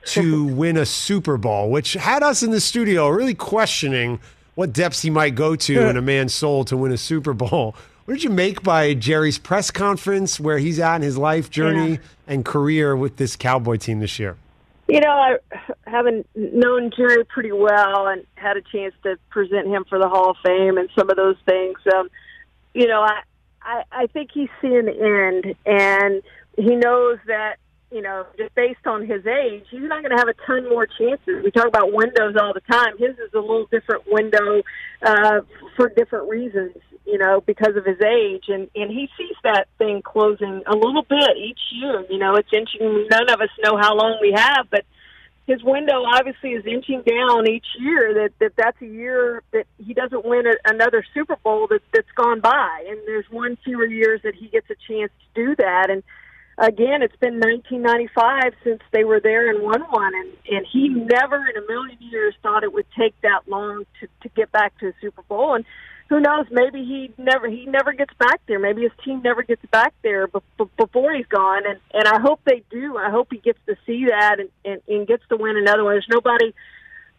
to win a Super Bowl, which had us in the studio really questioning what depths he might go to in a man's soul to win a Super Bowl. What did you make by Jerry's press conference, where he's at in his life journey yeah. and career with this Cowboy team this year? You know, I haven't known Jerry pretty well and had a chance to present him for the Hall of Fame and some of those things. Um, you know, I, I, I think he's seeing the end, and he knows that, you know, just based on his age, he's not going to have a ton more chances. We talk about windows all the time. His is a little different window uh, for different reasons, you know, because of his age. And, and he sees that thing closing a little bit each year. You know, it's inching. None of us know how long we have, but his window obviously is inching down each year. That, that that's a year that he doesn't win a, another Super Bowl that, that's gone by. And there's one fewer years that he gets a chance to do that. And again, it's been nineteen ninety-five since they were there and won one. And, and he never in a million years thought it would take that long to, to get back to a Super Bowl. And who knows, maybe he never he never gets back there. Maybe his team never gets back there be- be- before he's gone. And, and I hope they do. I hope he gets to see that and, and, and gets to win another one. There's nobody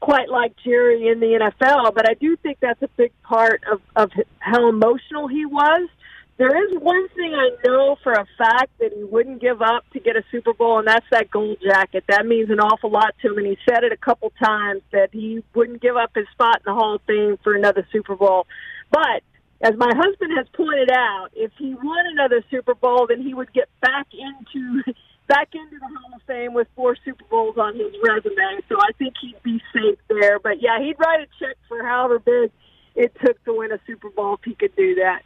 quite like Jerry in the N F L, but I do think that's a big part of, of how emotional he was. There is one thing I know for a fact that he wouldn't give up to get a Super Bowl, and that's that gold jacket. That means an awful lot to him, and he said it a couple times that he wouldn't give up his spot in the Hall of Fame for another Super Bowl. But as my husband has pointed out, if he won another Super Bowl, then he would get back into back into the Hall of Fame with four Super Bowls on his resume. So I think he'd be safe there. But, yeah, he'd write a check for however big it took to win a Super Bowl if he could do that.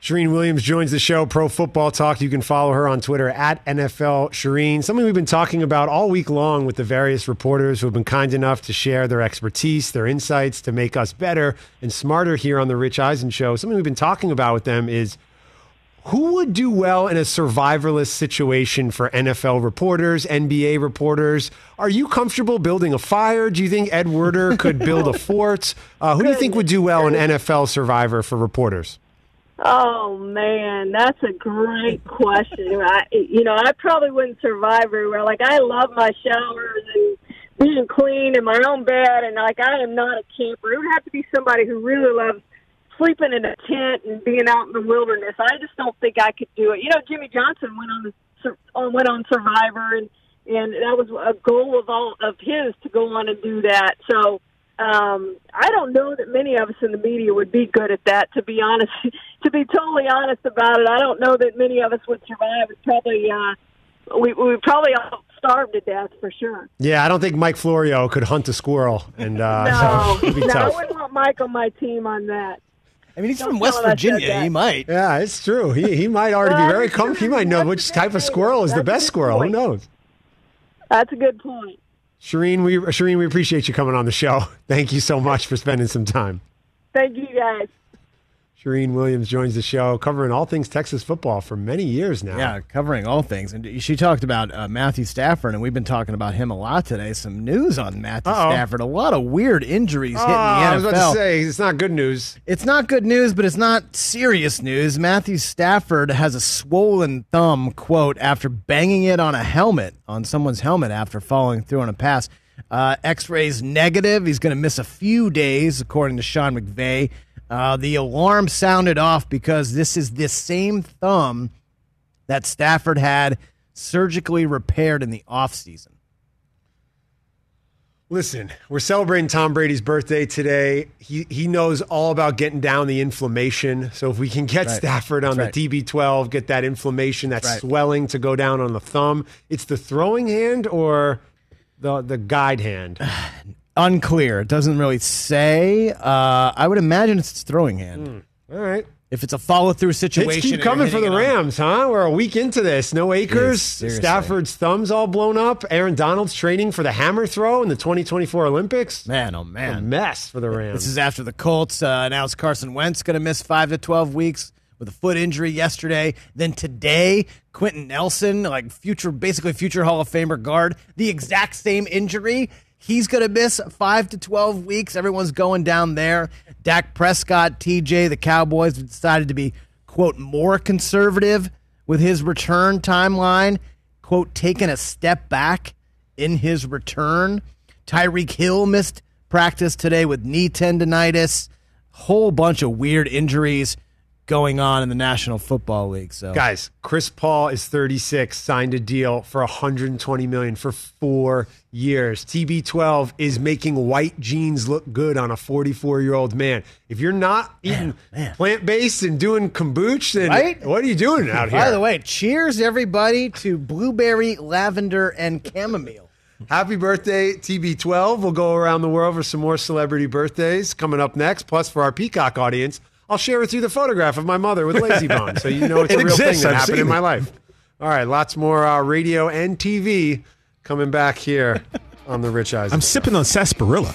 Shereen Williams joins the show, Pro Football Talk. You can follow her on Twitter, at N F L Shereen. Something we've been talking about all week long with the various reporters who have been kind enough to share their expertise, their insights to make us better and smarter here on The Rich Eisen Show. Something we've been talking about with them is who would do well in a survivorless situation for N F L reporters, N B A reporters? Are you comfortable building a fire? Do you think Ed Werder could build a fort? Uh, who do you think would do well in N F L Survivor for reporters? Oh, man, that's a great question. I, you know, I probably wouldn't survive everywhere. Like, I love my showers and being clean in my own bed, and, like, I am not a camper. It would have to be somebody who really loves sleeping in a tent and being out in the wilderness. I just don't think I could do it. You know, Jimmy Johnson went on the, went on Survivor, and, and that was a goal of all of his to go on and do that. So, Um, I don't know that many of us in the media would be good at that, to be honest. To be totally honest about it, I don't know that many of us would survive. It's probably, uh, we we probably all starve to death for sure. Yeah, I don't think Mike Florio could hunt a squirrel. And uh, no, be no tough. I wouldn't want Mike on my team on that. I mean, he's don't from West Virginia. He might. Yeah, it's true. He he might already well, be very comfortable. He might know which type of squirrel is the best squirrel. Point. Who knows? That's a good point. Shereen, we Shereen, we appreciate you coming on the show. Thank you so much for spending some time. Thank you, guys. Shereen Williams joins the show, covering all things Texas football for many years now. Yeah, covering all things. And she talked about uh, Matthew Stafford, and we've been talking about him a lot today. Some news on Matthew Uh-oh. Stafford. A lot of weird injuries oh, hitting the N F L. I was about to say, it's not good news. It's not good news, but it's not serious news. Matthew Stafford has a swollen thumb, quote, after banging it on a helmet, on someone's helmet after following through on a pass. Uh, X-rays negative. He's going to miss a few days, according to Sean McVay. Uh, the alarm sounded off because this is this same thumb that Stafford had surgically repaired in the offseason. Listen, we're celebrating Tom Brady's birthday today. He he knows all about getting down the inflammation. So if we can get right. Stafford on That's the right. D B twelve, get that inflammation, that right. swelling to go down on the thumb. It's the throwing hand or the the guide hand? Unclear. It doesn't really say. Uh, I would imagine it's throwing hand. Mm. All right. If it's a follow-through situation. Hits keep coming for the Rams, huh? We're a week into this. No Akers. Stafford's thumb's all blown up. Aaron Donald's training for the hammer throw in the twenty twenty-four Olympics. Man, oh, man. A mess for the Rams. This is after the Colts uh, announced Carson Wentz going to miss five to twelve weeks with a foot injury yesterday. Then today, Quentin Nelson, like future, basically future Hall of Famer guard, the exact same injury. He's going to miss five to twelve weeks. Everyone's going down there. Dak Prescott, T J, the Cowboys decided to be, quote, more conservative with his return timeline, quote, taking a step back in his return. Tyreek Hill missed practice today with knee tendinitis. Whole bunch of weird injuries going on in the National Football League. So, guys, Chris Paul is thirty-six, signed a deal for one hundred twenty million dollars for four years. T B twelve is making white jeans look good on a forty-four-year-old man. If you're not eating man, plant-based man. and doing kombucha, then right? what are you doing out here? By the way, cheers, everybody, to blueberry, lavender, and chamomile. Happy birthday, T B twelve. We'll go around the world for some more celebrity birthdays coming up next. Plus, for our Peacock audience, I'll share with you the photograph of my mother with Lazy Bone, so you know it's it a real exists. thing that I've happened in it. my life. All right, lots more uh, radio and T V coming back here on the Rich Eisen. I'm sipping on sarsaparilla.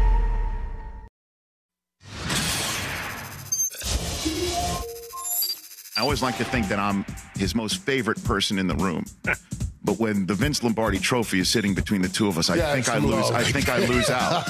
I always like to think that I'm his most favorite person in the room. But when the Vince Lombardi trophy is sitting between the two of us, I yeah, think I lose I think I lose out.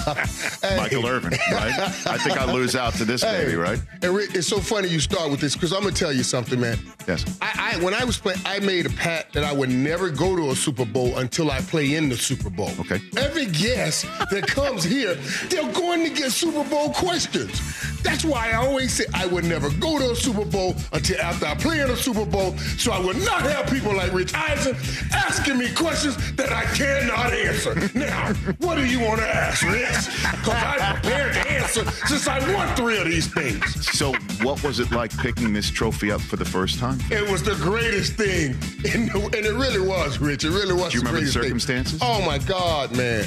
Hey. Michael Irvin, right? I think I lose out to this hey. baby, right? And it's so funny you start with this, because I'm going to tell you something, man. Yes. I, I when I was playing, I made a pact that I would never go to a Super Bowl until I play in the Super Bowl. Okay. Every guest that comes here, they're going to get Super Bowl questions. That's why I always say I would never go to a Super Bowl until after I play in a Super Bowl, so I would not have people like Rich Eisen asking me questions that I cannot answer. Now, what do you want to ask, Rich? Because I'm prepared to answer since I won three of these things. So what was it like picking this trophy up for the first time? It was the greatest thing, in the, and it really was, Rich. It really was the greatest thing. Do you remember the circumstances? Thing. Oh, my God, man.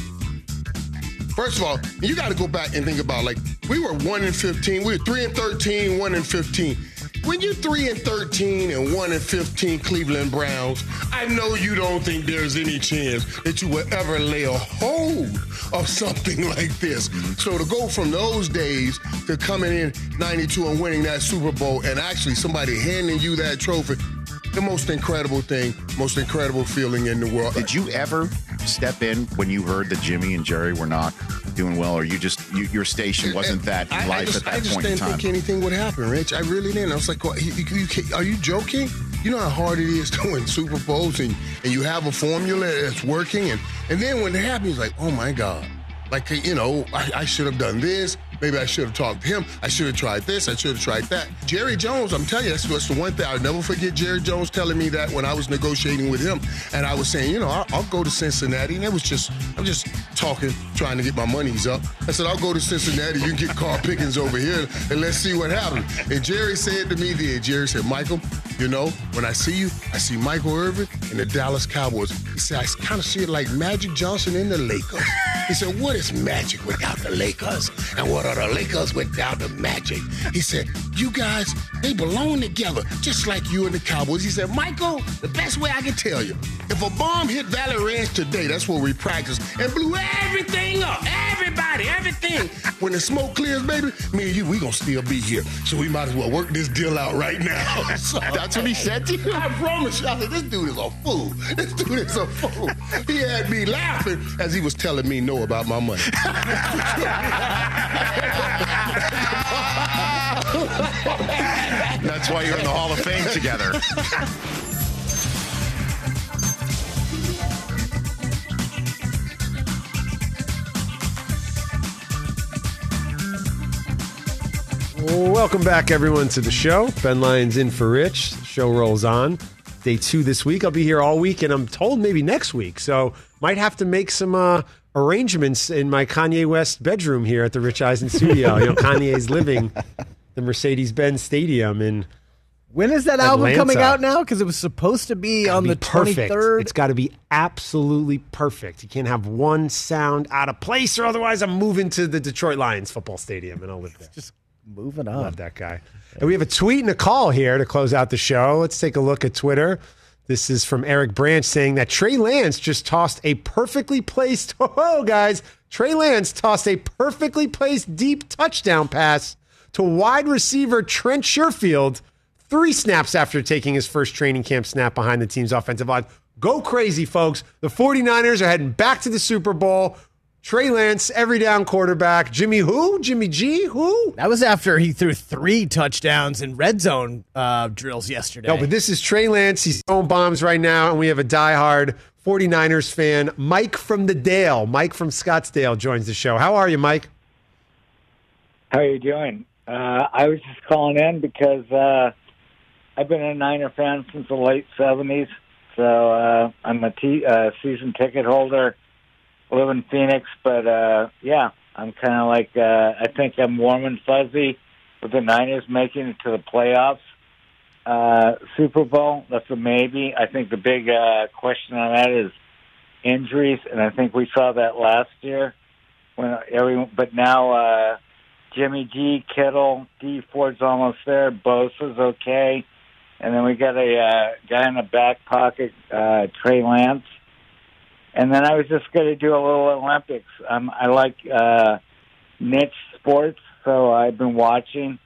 First of all, you got to go back and think about, like, we were one and fifteen. We were three and thirteen, one and fifteen. When you're three and thirteen and one and fifteen Cleveland Browns, I know you don't think there's any chance that you will ever lay a hold of something like this. So to go from those days to coming in ninety-two and winning that Super Bowl and actually somebody handing you that trophy, the most incredible thing, most incredible feeling in the world. Did you ever step in when you heard that Jimmy and Jerry were not doing well, or you just, you, your station wasn't that I, life I just, at that point in time? I just didn't think anything would happen, Rich. I really didn't. I was like, well, you, you, you, are you joking? You know how hard it is to win Super Bowls, and, and you have a formula that's working, and, and then when it happens, like, oh, my God. Like, you know, I, I should have done this. Maybe I should have talked to him. I should have tried this. I should have tried that. Jerry Jones, I'm telling you, that's, that's the one thing. I'll never forget Jerry Jones telling me that when I was negotiating with him. And I was saying, you know, I'll, I'll go to Cincinnati. And it was just, I'm just talking, trying to get my monies up. I said, I'll go to Cincinnati. You can get Carl Pickens over here, and let's see what happens. And Jerry said to me then, Jerry said, Michael, you know, when I see you, I see Michael Irvin and the Dallas Cowboys. He said, I kind of see it like Magic Johnson in the Lakers. He said, what is Magic without the Lakers? And what are the Lakers without the Magic? He said, you guys, they belong together, just like you and the Cowboys. He said, Michael, the best way I can tell you, if a bomb hit Valley Ranch today, that's where we practiced, and blew everything up, everybody, everything. When the smoke clears, baby, me and you, we gonna still be here. So we might as well work this deal out right now. So that's what he said to you? I promise you. I said, this dude is a fool. This dude is a fool. He had me laughing as he was telling me no about my money. That's why you're in the Hall of Fame together. Welcome back, everyone, to the show. Ben Lyons in for Rich. The show rolls on. day two this week. I'll be here all week, and I'm told maybe next week. So might have to make some uh, arrangements in my Kanye West bedroom here at the Rich Eisen studio. You know, Kanye's living the Mercedes-Benz Stadium in When is that album Atlanta. coming out now? Because it was supposed to be on be the perfect. twenty-third. It's got to be absolutely perfect. You can't have one sound out of place, or otherwise I'm moving to the Detroit Lions football stadium, and I'll live there. Just moving on. Love that guy. And we have a tweet and a call here to close out the show. Let's take a look at Twitter. This is from Eric Branch saying that Trey Lance just tossed a perfectly placed, oh, guys, Trey Lance tossed a perfectly placed deep touchdown pass to wide receiver Trent Sherfield three snaps after taking his first training camp snap behind the team's offensive line. Go crazy, folks. The 49ers are heading back to the Super Bowl. Trey Lance, every down quarterback. Jimmy who? Jimmy G who? That was after he threw three touchdowns in red zone uh, drills yesterday. No, but this is Trey Lance. He's throwing bombs right now, and we have a diehard 49ers fan, Mike from the Dale. Mike from Scottsdale joins the show. How are you, Mike? How are you doing? Uh, I was just calling in because uh, – I've been a Niner fan since the late seventies, so uh, I'm a t- uh, season ticket holder. I live in Phoenix, but, uh, yeah, I'm kind of like, uh, I think I'm warm and fuzzy with the Niners making it to the playoffs. Uh, Super Bowl, that's a maybe. I think the big uh, question on that is injuries, and I think we saw that last year. When everyone, but now uh, Jimmy G, Kittle, D Ford's almost there, Bosa's okay. And then we got a uh, guy in the back pocket, uh, Trey Lance. And then I was just going to do a little Olympics. Um, I like uh, niche sports, so I've been watching.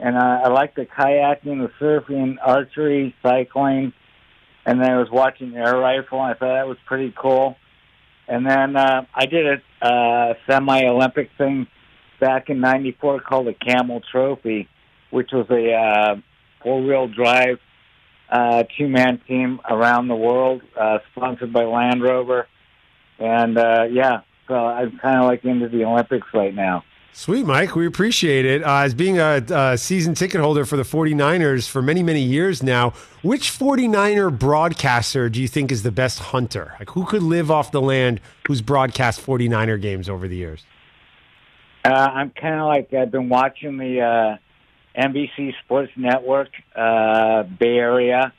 And I, I like the kayaking, the surfing, archery, cycling. And then I was watching air rifle, and I thought that was pretty cool. And then uh, I did a uh, semi-Olympic thing back in ninety-four called the Camel Trophy, which was a... Uh, four-wheel drive, uh, two-man team around the world, uh, sponsored by Land Rover. And, uh, yeah, so I'm kind of like into the Olympics right now. Sweet, Mike. We appreciate it. Uh, as being a, a season ticket holder for the 49ers for many, many years now, which 49er broadcaster do you think is the best hunter? Like, who could live off the land who's broadcast 49er games over the years? Uh, I'm kind of like I've been watching the uh, – N B C Sports Network, uh, Bay Area,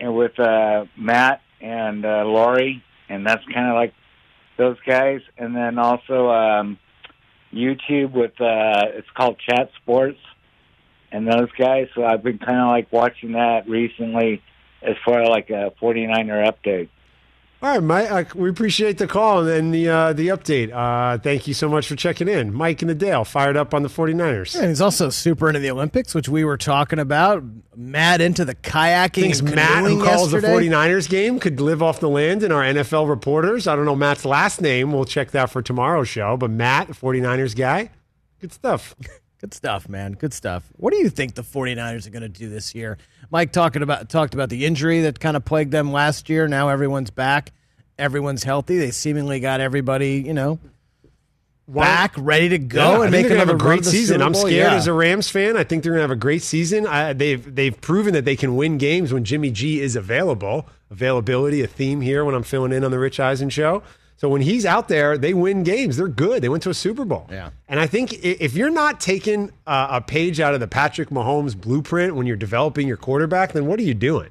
and with uh, Matt and uh, Lori, and that's kind of like those guys. And then also um, YouTube with, uh, it's called Chat Sports, and those guys. So I've been kind of like watching that recently as far as like a 49er update. All right, Mike, we appreciate the call and the uh, the update. Uh, thank you so much for checking in. Mike in the Dale, fired up on the 49ers. Yeah, and he's also super into the Olympics, which we were talking about. Matt into the kayaking. Thinks and Matt, who calls yesterday. The 49ers game, could live off the land in our N F L reporters. I don't know Matt's last name. We'll check that for tomorrow's show. But Matt, the 49ers guy, good stuff. Good stuff, man. Good stuff. What do you think the 49ers are going to do this year? Mike talking about talked about the injury that kind of plagued them last year. Now everyone's back. Everyone's healthy. They seemingly got everybody, you know, back, ready to go. Yeah, and make them have a great season. I'm scared yeah. as a Rams fan. I think they're going to have a great season. I, they've they've proven that they can win games when Jimmy G is available. Availability, a theme here when I'm filling in on the Rich Eisen show. So when he's out there, they win games. They're good. They went to a Super Bowl. Yeah. And I think if you're not taking a page out of the Patrick Mahomes blueprint when you're developing your quarterback, then what are you doing?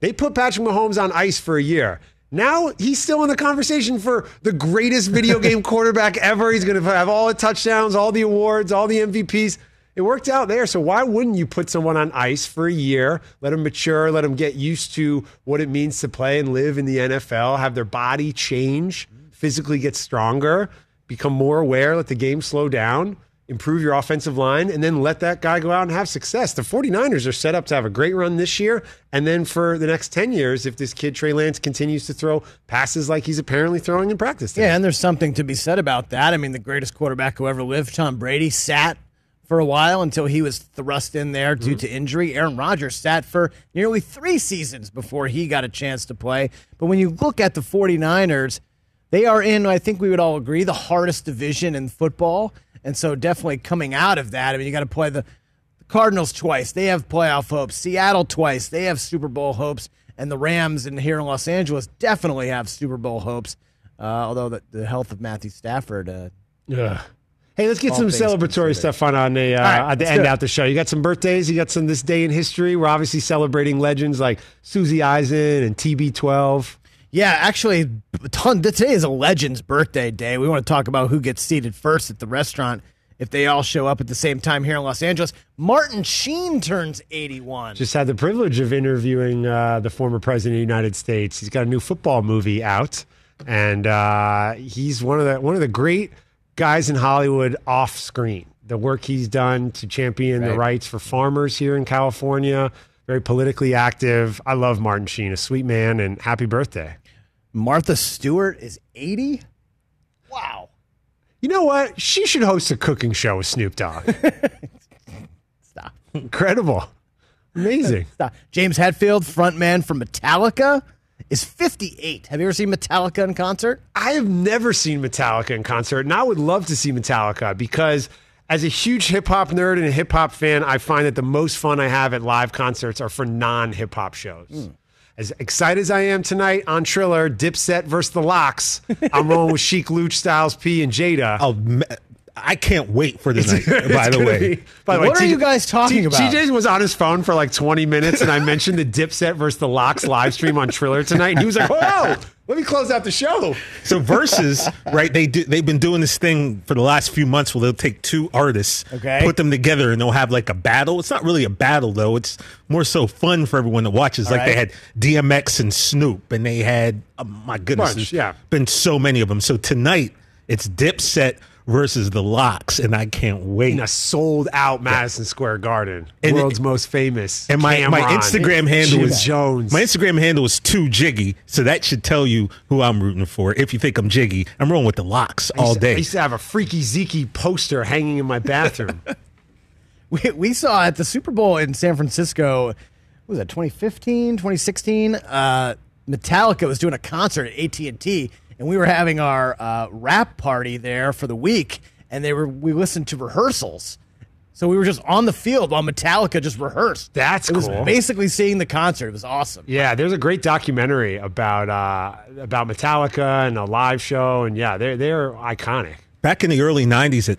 They put Patrick Mahomes on ice for a year. Now he's still in the conversation for the greatest video game quarterback ever. He's going to have all the touchdowns, all the awards, all the M V Ps. It worked out there, so why wouldn't you put someone on ice for a year, let them mature, let them get used to what it means to play and live in the N F L, have their body change, physically get stronger, become more aware, let the game slow down, improve your offensive line, and then let that guy go out and have success. The 49ers are set up to have a great run this year, and then for the next ten years, if this kid Trey Lance continues to throw passes like he's apparently throwing in practice today. Yeah, and there's something to be said about that. I mean, the greatest quarterback who ever lived, Tom Brady, sat for a while until he was thrust in there due mm-hmm. to injury. Aaron Rodgers sat for nearly three seasons before he got a chance to play. But when you look at the 49ers, they are in, I think we would all agree, the hardest division in football. And so definitely coming out of that, I mean, you got to play the Cardinals twice. They have playoff hopes. Seattle twice. They have Super Bowl hopes. And the Rams in here in Los Angeles definitely have Super Bowl hopes, uh, although the, the health of Matthew Stafford. Uh, yeah. Hey, let's get some celebratory stuff on, on the, uh, right, at the end out the show. You got some birthdays. You got some this day in history. We're obviously celebrating legends like Susie Eisen and T B twelve. Yeah, actually, ton, today is a legend's birthday day. We want to talk about who gets seated first at the restaurant if they all show up at the same time here in Los Angeles. Martin Sheen turns eighty-one. Just had the privilege of interviewing uh, the former president of the United States. He's got a new football movie out, and uh, he's one of the one of the great guys in Hollywood off screen. The work he's done to champion right. the rights for farmers here in California, very politically active. I love Martin Sheen, a sweet man, and happy birthday. Martha Stewart is eighty? Wow. You know what? She should host a cooking show with Snoop Dogg. Stop. Incredible. Amazing. Stop. James Hetfield, frontman for Metallica, is fifty-eight. Have you ever seen Metallica in concert? I have never seen Metallica in concert, and I would love to see Metallica because as a huge hip-hop nerd and a hip-hop fan, I find that the most fun I have at live concerts are for non-hip-hop shows. Mm. As excited as I am tonight on Triller, Dipset versus the Lox, I'm rolling with Sheik, Luch, Styles P, and Jada. Oh, I can't wait for tonight, by the way. Be, by the what way, are T- you guys talking T- about? T J was on his phone for like twenty minutes, and I mentioned the Dipset versus the Lox live stream on Triller tonight, and he was like, whoa, let me close out the show. So Versus, right, they do, they've been doing this thing for the last few months where they'll take two artists, okay, put them together, and they'll have like a battle. It's not really a battle, though. It's more so fun for everyone that watches. All like right. They had D M X and Snoop, and they had, oh, my goodness, Bunch, yeah. been so many of them. So tonight, it's Dipset versus the Lox, and I can't wait. In a sold-out Madison yeah. Square Garden, and world's it, most famous. And my, my Instagram handle is Jones. My Instagram handle is Too Jiggy, so that should tell you who I'm rooting for. If you think I'm Jiggy, I'm rolling with the Lox all day. I used to have a Freaky Zeke poster hanging in my bathroom. we we saw at the Super Bowl in San Francisco. What was that, twenty fifteen, twenty sixteen? Uh, Metallica was doing a concert at A T and T. And we were having our uh, rap party there for the week, and they were we listened to rehearsals. So we were just on the field while Metallica just rehearsed. That's it cool. It was basically seeing the concert. It was awesome. Yeah, there's a great documentary about uh, about Metallica and a live show, and yeah, they're, they're iconic. Back in the early nineties at,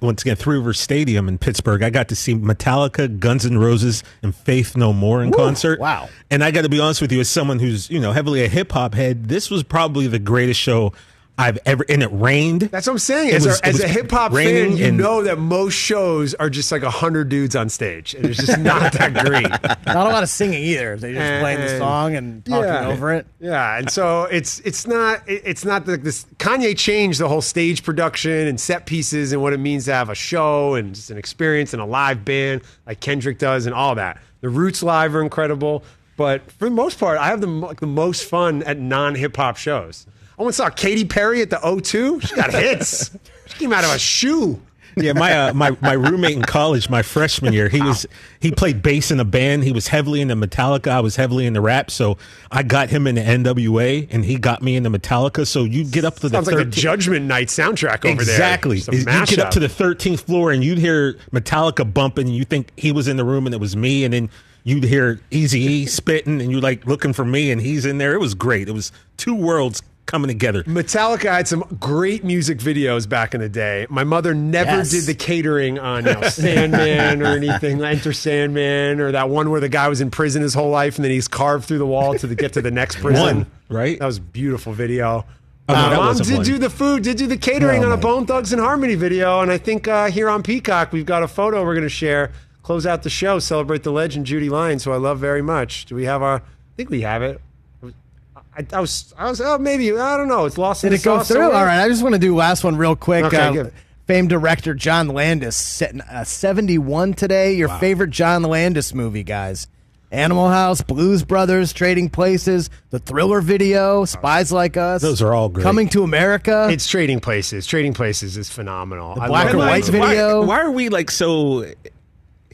once again, Three River Stadium in Pittsburgh, I got to see Metallica, Guns N' Roses, and Faith No More in Woo, concert. Wow. And I got to be honest with you, as someone who's, you know, heavily a hip-hop head, this was probably the greatest show I've ever, and it rained. That's what I'm saying. As, was, a, as a hip-hop fan, you and, know that most shows are just like one hundred dudes on stage. And it's just not that great. Not a lot of singing either. They just and, playing the song and talking yeah, over it. Yeah, and so it's it's not it's not like this. Kanye changed the whole stage production and set pieces and what it means to have a show and just an experience and a live band like Kendrick does and all that. The Roots live are incredible. But for the most part, I have the, like, the most fun at non-hip-hop shows. I once saw Katy Perry at the O two. She got hits. She came out of a shoe. Yeah, my uh, my my roommate in college, my freshman year, he was he played bass in a band. He was heavily into Metallica. I was heavily into rap, so I got him into N W A, and he got me into Metallica. So you get up to the sounds thirteenth. Like a Judgment Night soundtrack over exactly. there. Exactly. You get up to the thirteenth floor, and you'd hear Metallica bumping, and you think he was in the room, and it was me, and then you'd hear Eazy-E spitting, and you like looking for me, and he's in there. It was great. It was two worlds coming together. Metallica had some great music videos back in the day. My mother never yes. did the catering on you know, Sandman or anything, Enter Sandman, or that one where the guy was in prison his whole life and then he's carved through the wall to the, get to the next prison. One, right? That was a beautiful video. Oh, uh, no, Mom did one. do the food, did do the catering oh, on a Bone Thugs and Harmony video, and I think uh, here on Peacock we've got a photo we're going to share. Close out the show, celebrate the legend Judy Lyons, who I love very much. Do we have our... I think we have it. I, I was, I was, oh, maybe, I don't know. It's lost in Did the it go sauce through? Somewhere? All right, I just want to do last one real quick. Okay, uh, famed director John Landis, set, uh, seventy-one today. Your wow. favorite John Landis movie, guys. Animal House, Blues Brothers, Trading Places, the Thriller video, Spies Like Us. Those are all great. Coming to America. It's Trading Places. Trading Places is phenomenal. The black and white video. Why, why are we like so...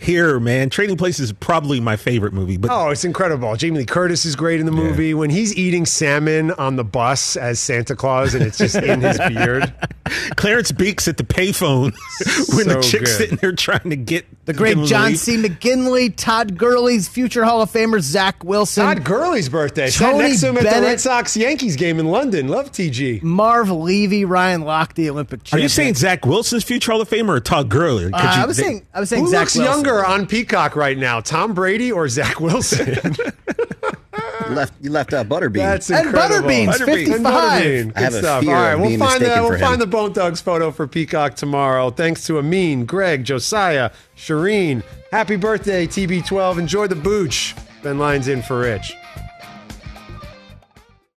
Here, man. Trading Places is probably my favorite movie. But oh, it's incredible. Jamie Lee Curtis is great in the movie. Yeah. When he's eating salmon on the bus as Santa Claus and it's just in his beard. Clarence Beeks at the payphone when so the chick's good. sitting there trying to get The great McGinley. John C. McGinley, Todd Gurley's future Hall of Famer, Zach Wilson. Todd Gurley's birthday. Tony next to him Bennett, at the Red Sox-Yankees game in London. Love T G. Marv Levy, Ryan Locke, the Olympic champion. Are you saying Zach Wilson's future Hall of Famer or Todd Gurley? Uh, you, I was they, saying, I was saying who Zach looks Wilson. Younger on Peacock right now, Tom Brady or Zach Wilson? You left, you left out Butterbean. That's incredible. And Butterbeans, Butterbeans fifty-five. And Butterbean. Good stuff. All right, we'll, find the, we'll find the Bone Thugs photo for Peacock tomorrow. Thanks to Amin, Greg, Josiah, Shireen. Happy birthday, T B twelve. Enjoy the booch. Ben Lyons in for Rich.